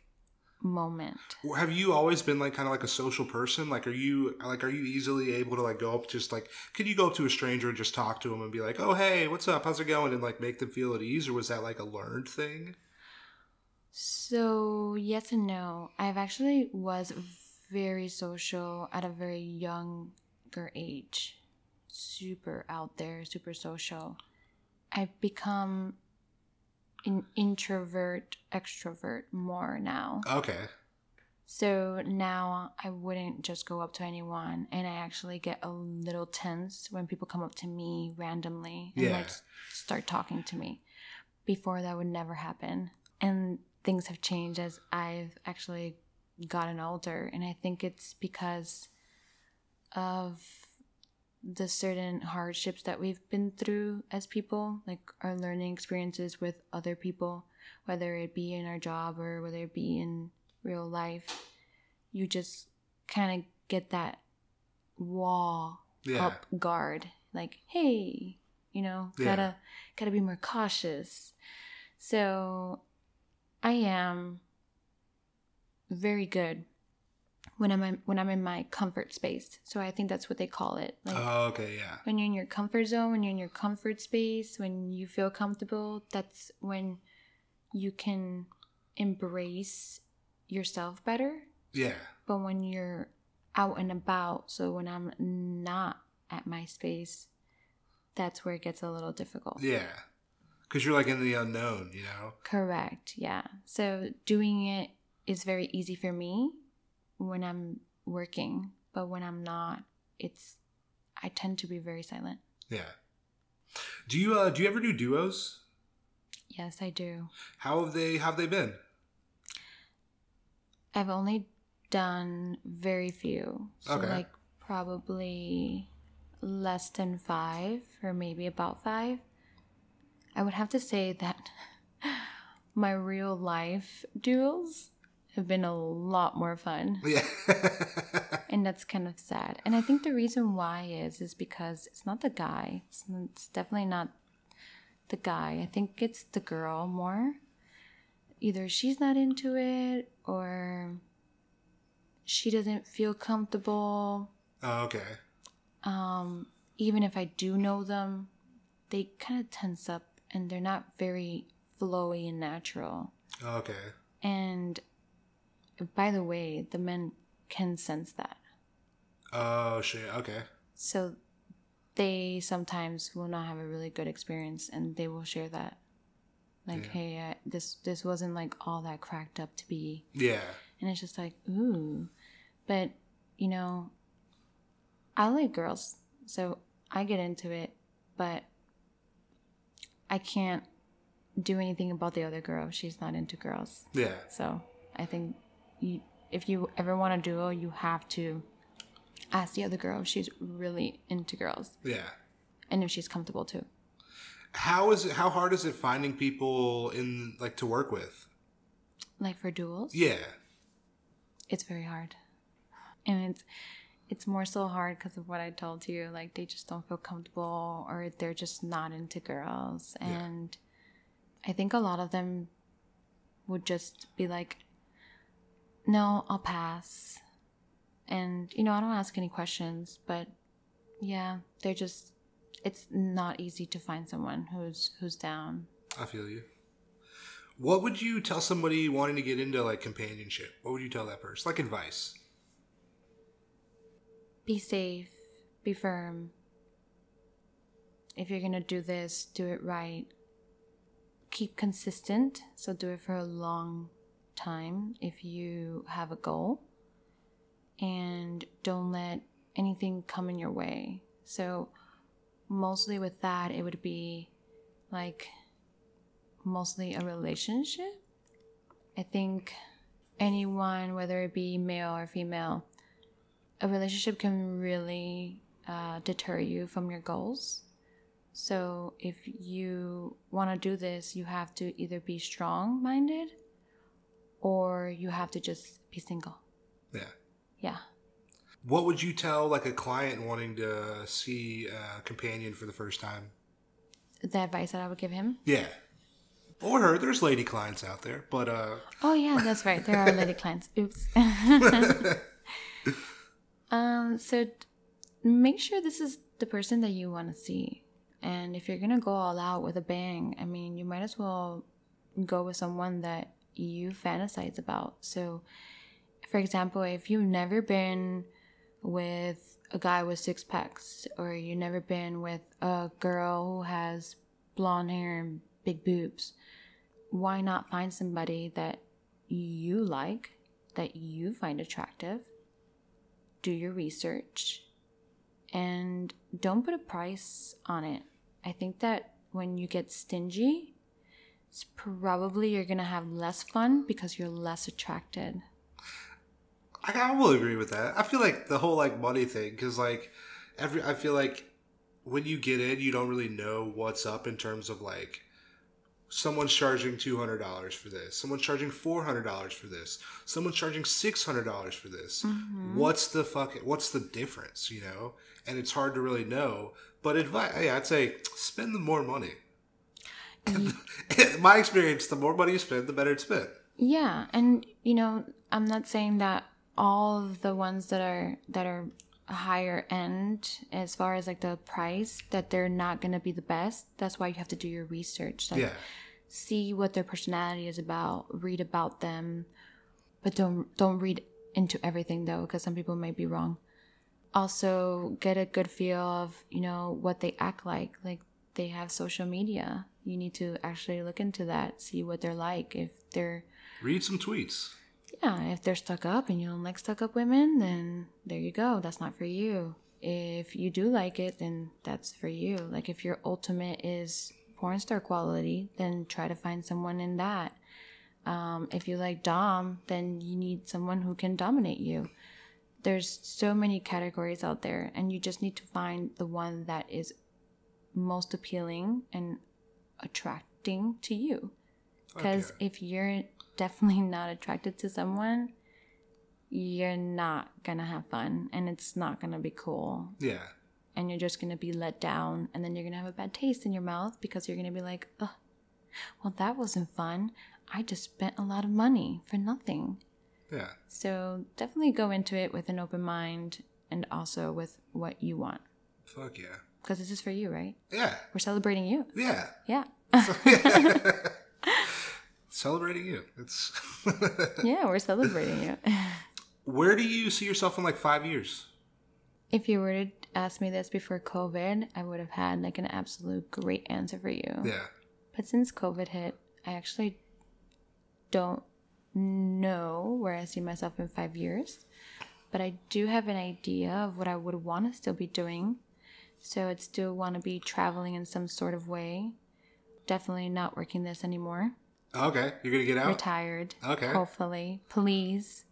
moment. Have you always been like kind of like a social person? Like, are you easily able to like go up, just like, could you go up to a stranger and just talk to them and be like, oh, hey, what's up, how's it going, and like make them feel at ease? Or was that like a learned thing? So yes and no. I've actually was very social at a very younger age. Super out there, super social. I've become an introvert, extrovert more now. Okay. So now I wouldn't just go up to anyone, and I actually get a little tense when people come up to me randomly and like start talking to me. Before, that would never happen. And things have changed as I've actually gotten older, and I think it's because of the certain hardships that we've been through as people, like our learning experiences with other people, whether it be in our job or whether it be in real life. You just kind of get that wall up guard. Like, hey, you know, gotta be more cautious. So I am very good when I'm in my comfort space. So I think that's what they call it. Like, oh, okay, yeah. When you're in your comfort zone, when you're in your comfort space, when you feel comfortable, that's when you can embrace yourself better. Yeah. But when you're out and about, so when I'm not at my space, that's where it gets a little difficult. Yeah. Because you're like in the unknown, you know? Correct, yeah. So doing it is very easy for me when I'm working, but when I'm not, I tend to be very silent. Yeah. Do you ever do duos? Yes, I do. How have they been? I've only done very few. So like probably less than 5 or maybe about 5. I would have to say that my real life duels have been a lot more fun. Yeah. And that's kind of sad. And I think the reason why is because it's not the guy. It's definitely not the guy. I think it's the girl more. Either she's not into it or she doesn't feel comfortable. Oh, okay. Even if I do know them, they kind of tense up and they're not very flowy and natural. Oh, okay. And by the way, the men can sense that. Oh, shit. Okay. So they sometimes will not have a really good experience and they will share that. Like, hey, this wasn't like all that cracked up to be. Yeah. And it's just like, ooh. But, you know, I like girls. So I get into it, but I can't do anything about the other girl. She's not into girls. Yeah. So I think if you ever want a duo, you have to ask the other girl if she's really into girls. Yeah. And if she's comfortable too. How hard is it finding people in like to work with? Like for duels? Yeah. It's very hard. And it's more so hard because of what I told you. Like they just don't feel comfortable or they're just not into girls. And I think a lot of them would just be like, no, I'll pass. And, you know, I don't ask any questions, but yeah, they're just, it's not easy to find someone who's down. I feel you. What would you tell somebody wanting to get into like companionship? What would you tell that person? Like advice? Be safe. Be firm. If you're going to do this, do it right. Keep consistent. So do it for a long time if you have a goal. And don't let anything come in your way. So mostly with that, it would be like mostly a relationship. I think anyone, whether it be male or female, a relationship can really deter you from your goals. So if you want to do this, you have to either be strong-minded or you have to just be single. Yeah. Yeah. What would you tell, like, a client wanting to see a companion for the first time? The advice that I would give him? Yeah. Or her. There's lady clients out there, but... Oh, yeah, that's right. There are lady clients. Oops. So make sure this is the person that you want to see. And if you're going to go all out with a bang, I mean, you might as well go with someone that you fantasize about. So, for example, if you've never been with a guy with 6 packs or you've never been with a girl who has blonde hair and big boobs, why not find somebody that you like, that you find attractive? Do your research and don't put a price on it. I think that when you get stingy, it's probably you're going to have less fun because you're less attracted. I will agree with that. I feel like the whole like money thing, because like I feel like when you get in, you don't really know what's up in terms of like Someone's charging $200 for this. Someone's charging $400 for this. Someone's charging $600 for this. Mm-hmm. What's the difference, you know? And it's hard to really know. But I'd say spend the more money. In my experience, the more money you spend, the better it's spent. Yeah. And, you know, I'm not saying that all of the ones that are higher end as far as like the price, that they're not going to be the best. That's why you have to do your research. Like, see what their personality is about, read about them, but don't read into everything though, because some people might be wrong. Also get a good feel of, you know, what they act like they have social media. You need to actually look into that, see what they're like. If they're read some tweets. Yeah, if they're stuck up and you don't like stuck up women, then there you go. That's not for you. If you do like it, then that's for you. Like if your ultimate is porn star quality, then try to find someone in that. If you like dom, then you need someone who can dominate you. There's so many categories out there, and you just need to find the one that is most appealing and attracting to you. Because if you're definitely not attracted to someone, you're not gonna have fun, and it's not gonna be cool. Yeah. And you're just gonna be let down, and then you're gonna have a bad taste in your mouth because you're gonna be like, oh, well, that wasn't fun. I just spent a lot of money for nothing. Yeah. So definitely go into it with an open mind and also with what you want. Fuck yeah. Because this is for you, right? Yeah. We're celebrating you. Yeah. Yeah. Celebrating you. It's yeah, we're celebrating you. Where do you see yourself in like 5 years? If you were to ask me this before COVID, I would have had like an absolute great answer for you. Yeah. But since COVID hit, I actually don't know where I see myself in 5 years. But I do have an idea of what I would want to still be doing. So I'd still want to be traveling in some sort of way. Definitely not working this anymore. Okay, you're going to get out? Retired. Okay. Hopefully. Please.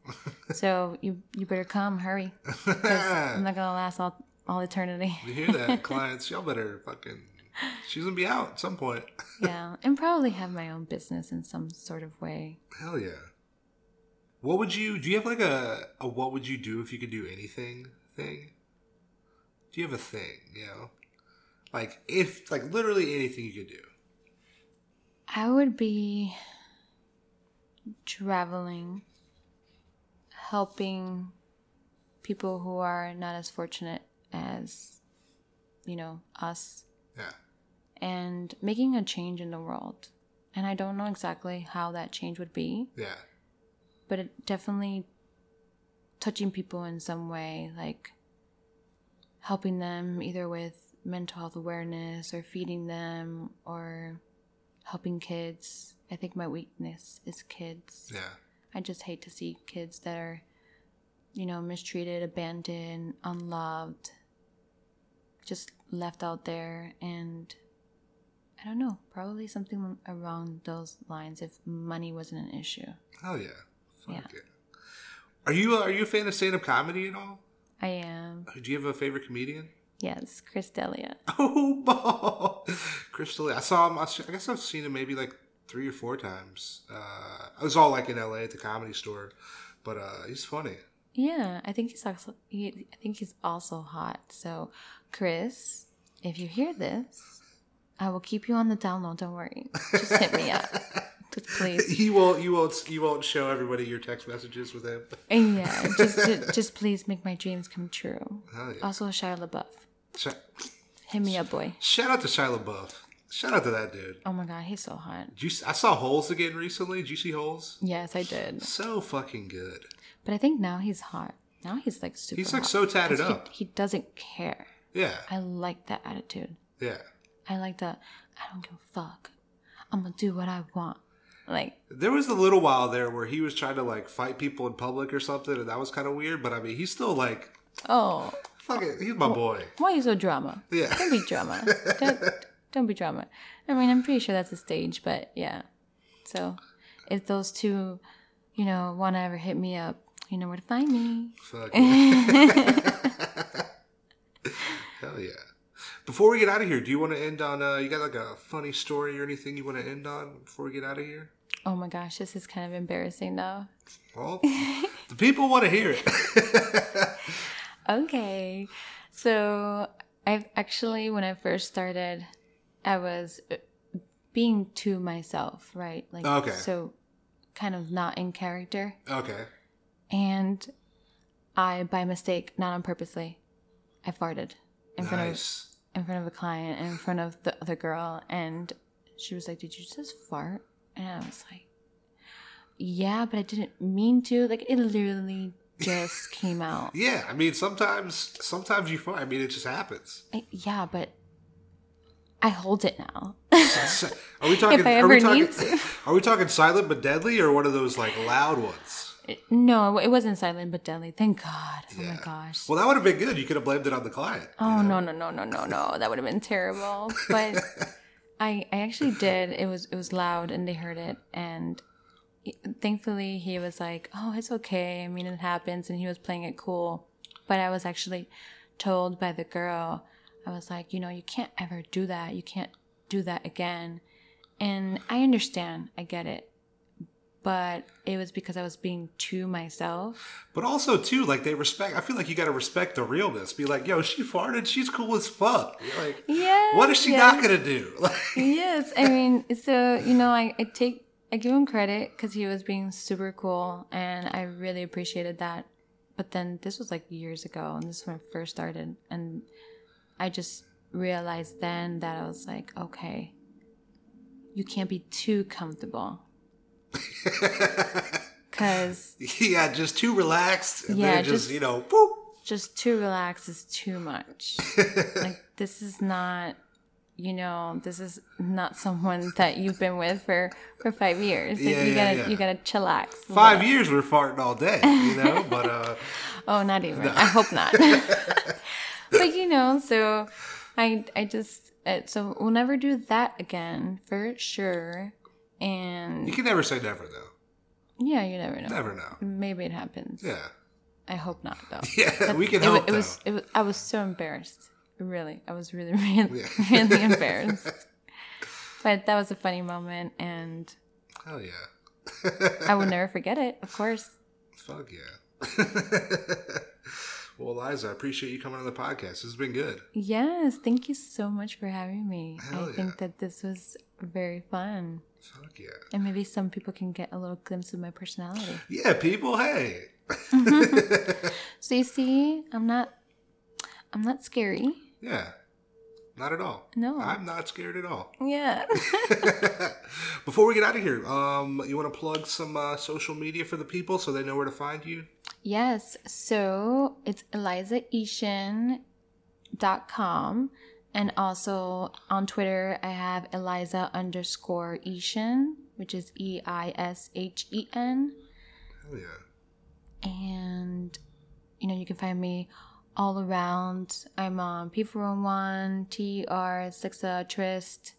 So you better come. Hurry. I'm not going to last all eternity. You hear that, clients? Y'all better fucking... She's going to be out at some point. Yeah, and probably have my own business in some sort of way. Hell yeah. What would you... Do you have like a what would you do if you could do anything thing? Do you have a thing, you know? Like, if... Like, literally anything you could do. I would be traveling, helping people who are not as fortunate as, you know, us. Yeah. And making a change in the world. And I don't know exactly how that change would be. Yeah. But it definitely touching people in some way, like helping them either with mental health awareness or feeding them or... helping kids. I think my weakness is kids. Yeah. I just hate to see kids that are, you know, mistreated, abandoned, unloved, just left out there. And I don't know, probably something around those lines if money wasn't an issue. Oh, yeah. Fuck yeah. Are you a fan of stand-up comedy at all? I am. Do you have a favorite comedian? Yes, Chris D'Elia. Oh, ball. Chris D'Elia. I saw him. I guess I've seen him maybe like 3 or 4 times. I was all like in LA at the Comedy Store, but he's funny. Yeah, I think he's also hot. So, Chris, if you hear this, I will keep you on the download. Don't worry. Just hit me up. Just please. You won't show everybody your text messages with him. Yeah, just please make my dreams come true. Oh, yeah. Also, Shia LaBeouf. Hit me up, boy. Shout out to Shia LaBeouf. Shout out to that dude. Oh my god, he's so hot. I saw Holes again recently. Did you see Holes? Yes, I did. So fucking good. But I think now he's hot. Now he's like super. He's like hot. So tatted up. He doesn't care. Yeah. I like that attitude. Yeah. I like that. I don't give a fuck. I'm gonna do what I want. Like there was a little while there where he was trying to like fight people in public or something, and that was kind of weird. But I mean, he's still like, oh. Fuck it. He's my boy. Why are you so drama? Yeah. Don't be drama. Don't be drama. I mean, I'm pretty sure that's a stage, but yeah. So if those two, you know, want to ever hit me up, you know where to find me. Fuck. Hell yeah. Before we get out of here, do you want to end on, you got like a funny story or anything you want to end on before we get out of here? Oh my gosh, this is kind of embarrassing though. Well, the people want to hear it. Okay. So I've actually, when I first started, I was being to myself, right? Like, okay. So kind of not in character. Okay. And I, by mistake, not on purposely, I farted in front of a client and in front of the other girl. And she was like, "Did you just fart?" And I was like, "Yeah, but I didn't mean to. Like, it literally just came out." Yeah, I mean, sometimes you fart. I mean, it just happens. Yeah, but I hold it now. Are we talking? If I ever need to. Are we talking silent but deadly, or one of those like loud ones? No, it wasn't silent but deadly. Thank God. Oh yeah. My gosh. Well, that would have been good. You could have blamed it on the client. Oh, you know? No! That would have been terrible. But I actually did. It was loud, and they heard it. And thankfully, he was like, "Oh, it's okay. I mean, it happens." And he was playing it cool. But I was actually told by the girl. I was like, "You can't ever do that. You can't do that again." And I understand. I get it. But it was because I was being to myself. But also, too, like, they respect... I feel like you got to respect the realness. Be like, "Yo, she farted. She's cool as fuck." You're like, yes, what is she not going to do? Like, yes. I mean, so, I give him credit because he was being super cool. And I really appreciated that. But then this was, like, years ago. And this is when I first started. And I just realized then that I was like, okay, you can't be too comfortable. Because just too relaxed, and yeah, just boop. Just too relaxed is too much. Like, this is not someone that you've been with for 5 years. Like, you gotta chillax. 5 years we're farting all day, but oh, not even. No. I hope not. But so I just so we'll never do that again for sure. And you can never say never, though. Yeah, you never know. Never know. Maybe it happens. Yeah. I hope not, though. Yeah, that's, we can hope, though. I was so embarrassed. Really. I was really embarrassed. But that was a funny moment, and... Hell yeah. I will never forget it, of course. Fuck yeah. Well, Eliza, I appreciate you coming on the podcast. This has been good. Yes. Thank you so much for having me. I think that this was very fun. Fuck yeah. And maybe some people can get a little glimpse of my personality. Yeah, people, hey. So you see, I'm not scary. Yeah. Not at all. No. I'm not scared at all. Yeah. Before we get out of here, you want to plug some social media for the people so they know where to find you? Yes. So it's ElizaEishen.com. And also on Twitter, I have Eliza_Eishen, which is EISHEN. Hell yeah. And, you can find me all around. I'm on P411, TR, Sixa, Trist.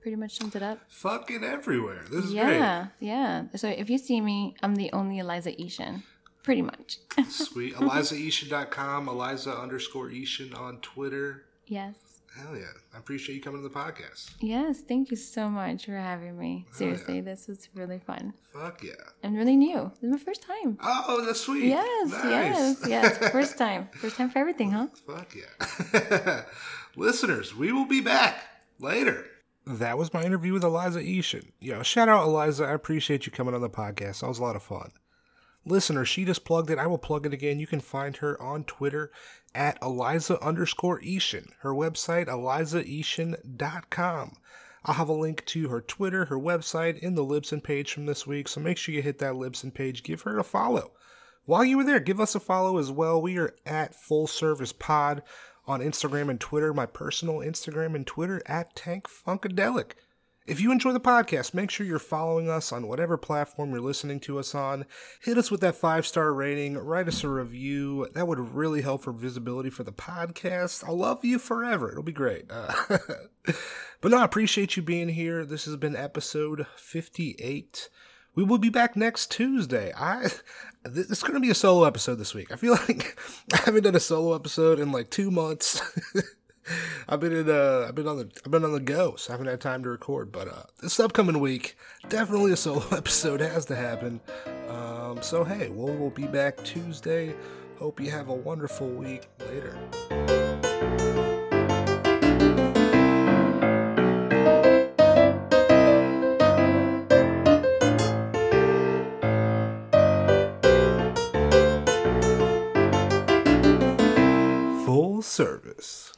Pretty much sums it up. Fucking everywhere. This is great. Yeah. So if you see me, I'm the only Eliza Eishen. Pretty much. Sweet. ElizaEishen.com, Eliza_Eishen on Twitter. Yes. Hell yeah. I appreciate you coming to the podcast. Yes. Thank you so much for having me. Seriously, this was really fun. Fuck yeah. And really new. This is my first time. Oh, that's sweet. Yes. Nice. Yes. First time. First time for everything, huh? Fuck yeah. Listeners, we will be back later. That was my interview with Eliza Eishen. Yo, shout out Eliza. I appreciate you coming on the podcast. That was a lot of fun. Listener, she just plugged it. I will plug it again. You can find her on Twitter at Eliza_Eishen. Her website, ElizaEishen.com. I'll have a link to her Twitter, her website, in the Libsyn page from this week. So make sure you hit that Libsyn page. Give her a follow. While you were there, give us a follow as well. We are at Full Service Pod on Instagram and Twitter. My personal Instagram and Twitter at Tank Funkadelic. If you enjoy the podcast, make sure you're following us on whatever platform you're listening to us on. Hit us with that 5-star rating. Write us a review. That would really help for visibility for the podcast. I'll love you forever. It'll be great. But no, I appreciate you being here. This has been episode 58. We will be back next Tuesday. It's going to be a solo episode this week. I feel like I haven't done a solo episode in like 2 months. I've been on the go, so I haven't had time to record. But this upcoming week, definitely a solo episode has to happen. So hey, we'll be back Tuesday. Hope you have a wonderful week. Later. Service.